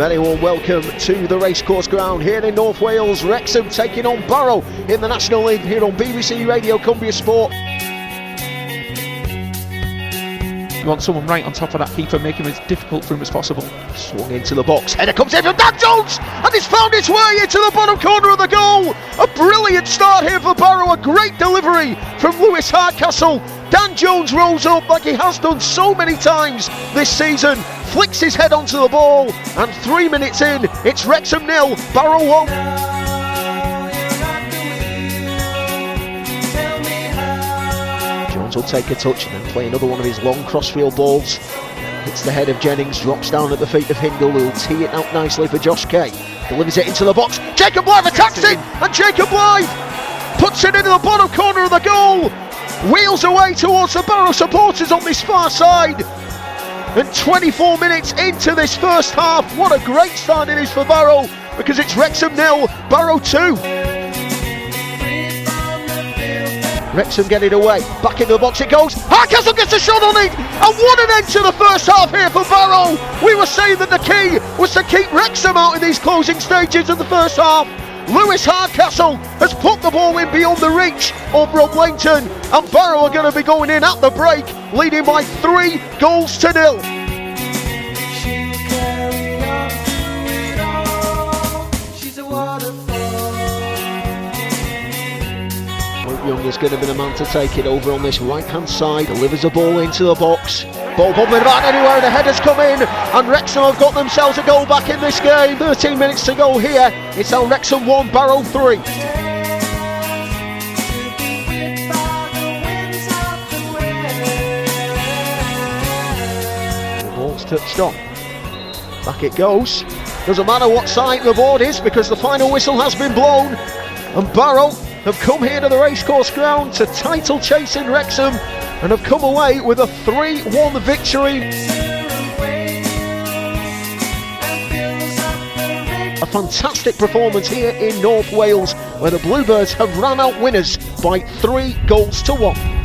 Anyone welcome to the Racecourse Ground here in North Wales. Wrexham taking on Barrow in the National League here on BBC Radio Cumbria Sport. You want someone right on top of that keeper, making it as difficult for him as possible. Swung into the box, header comes in from Dan Jones, and it's found its way into the bottom corner of the goal. A brilliant start here for Barrow, a great delivery from Lewis Hardcastle. Dan Jones rolls up like he has done so many times this season, flicks his head onto the ball, and 3 minutes in, it's Wrexham 0, Barrow 1. Will take a touch and then play another one of his long crossfield balls. Hits the head of Jennings, drops down at the feet of Hindle, who'll tee it out nicely for Josh Kaye. Delivers it into the box. Jacob Blythe attacks it, and Jacob Blythe puts it into the bottom corner of the goal. Wheels away towards the Barrow supporters on this far side. And 24 minutes into this first half, what a great start it is for Barrow, because it's Wrexham 0, Barrow 2. Wrexham get it away, back into the box it goes, Harkeson gets a shot on it, and what an end to the first half here for Barrow. We were saying that the key was to keep Wrexham out in these closing stages of the first half. Lewis Hardcastle has put the ball in beyond the reach of Rob Langton, and Barrow are going to be going in at the break, leading by 3-0. Young is going to be the man to take it over on this right hand side, delivers the ball into the box, ball bubbling about anywhere and the header's come in, and Wrexham have got themselves a goal back in this game. 13 minutes to go here, it's now Wrexham 1, Barrow 3. The ball's touched on, back it goes, doesn't matter what side the board is because the final whistle has been blown, and Barrow have come here to the Racecourse Ground to title chase in Wrexham and have come away with a 3-1 victory. A fantastic performance here in North Wales where the Bluebirds have run out winners by 3-1.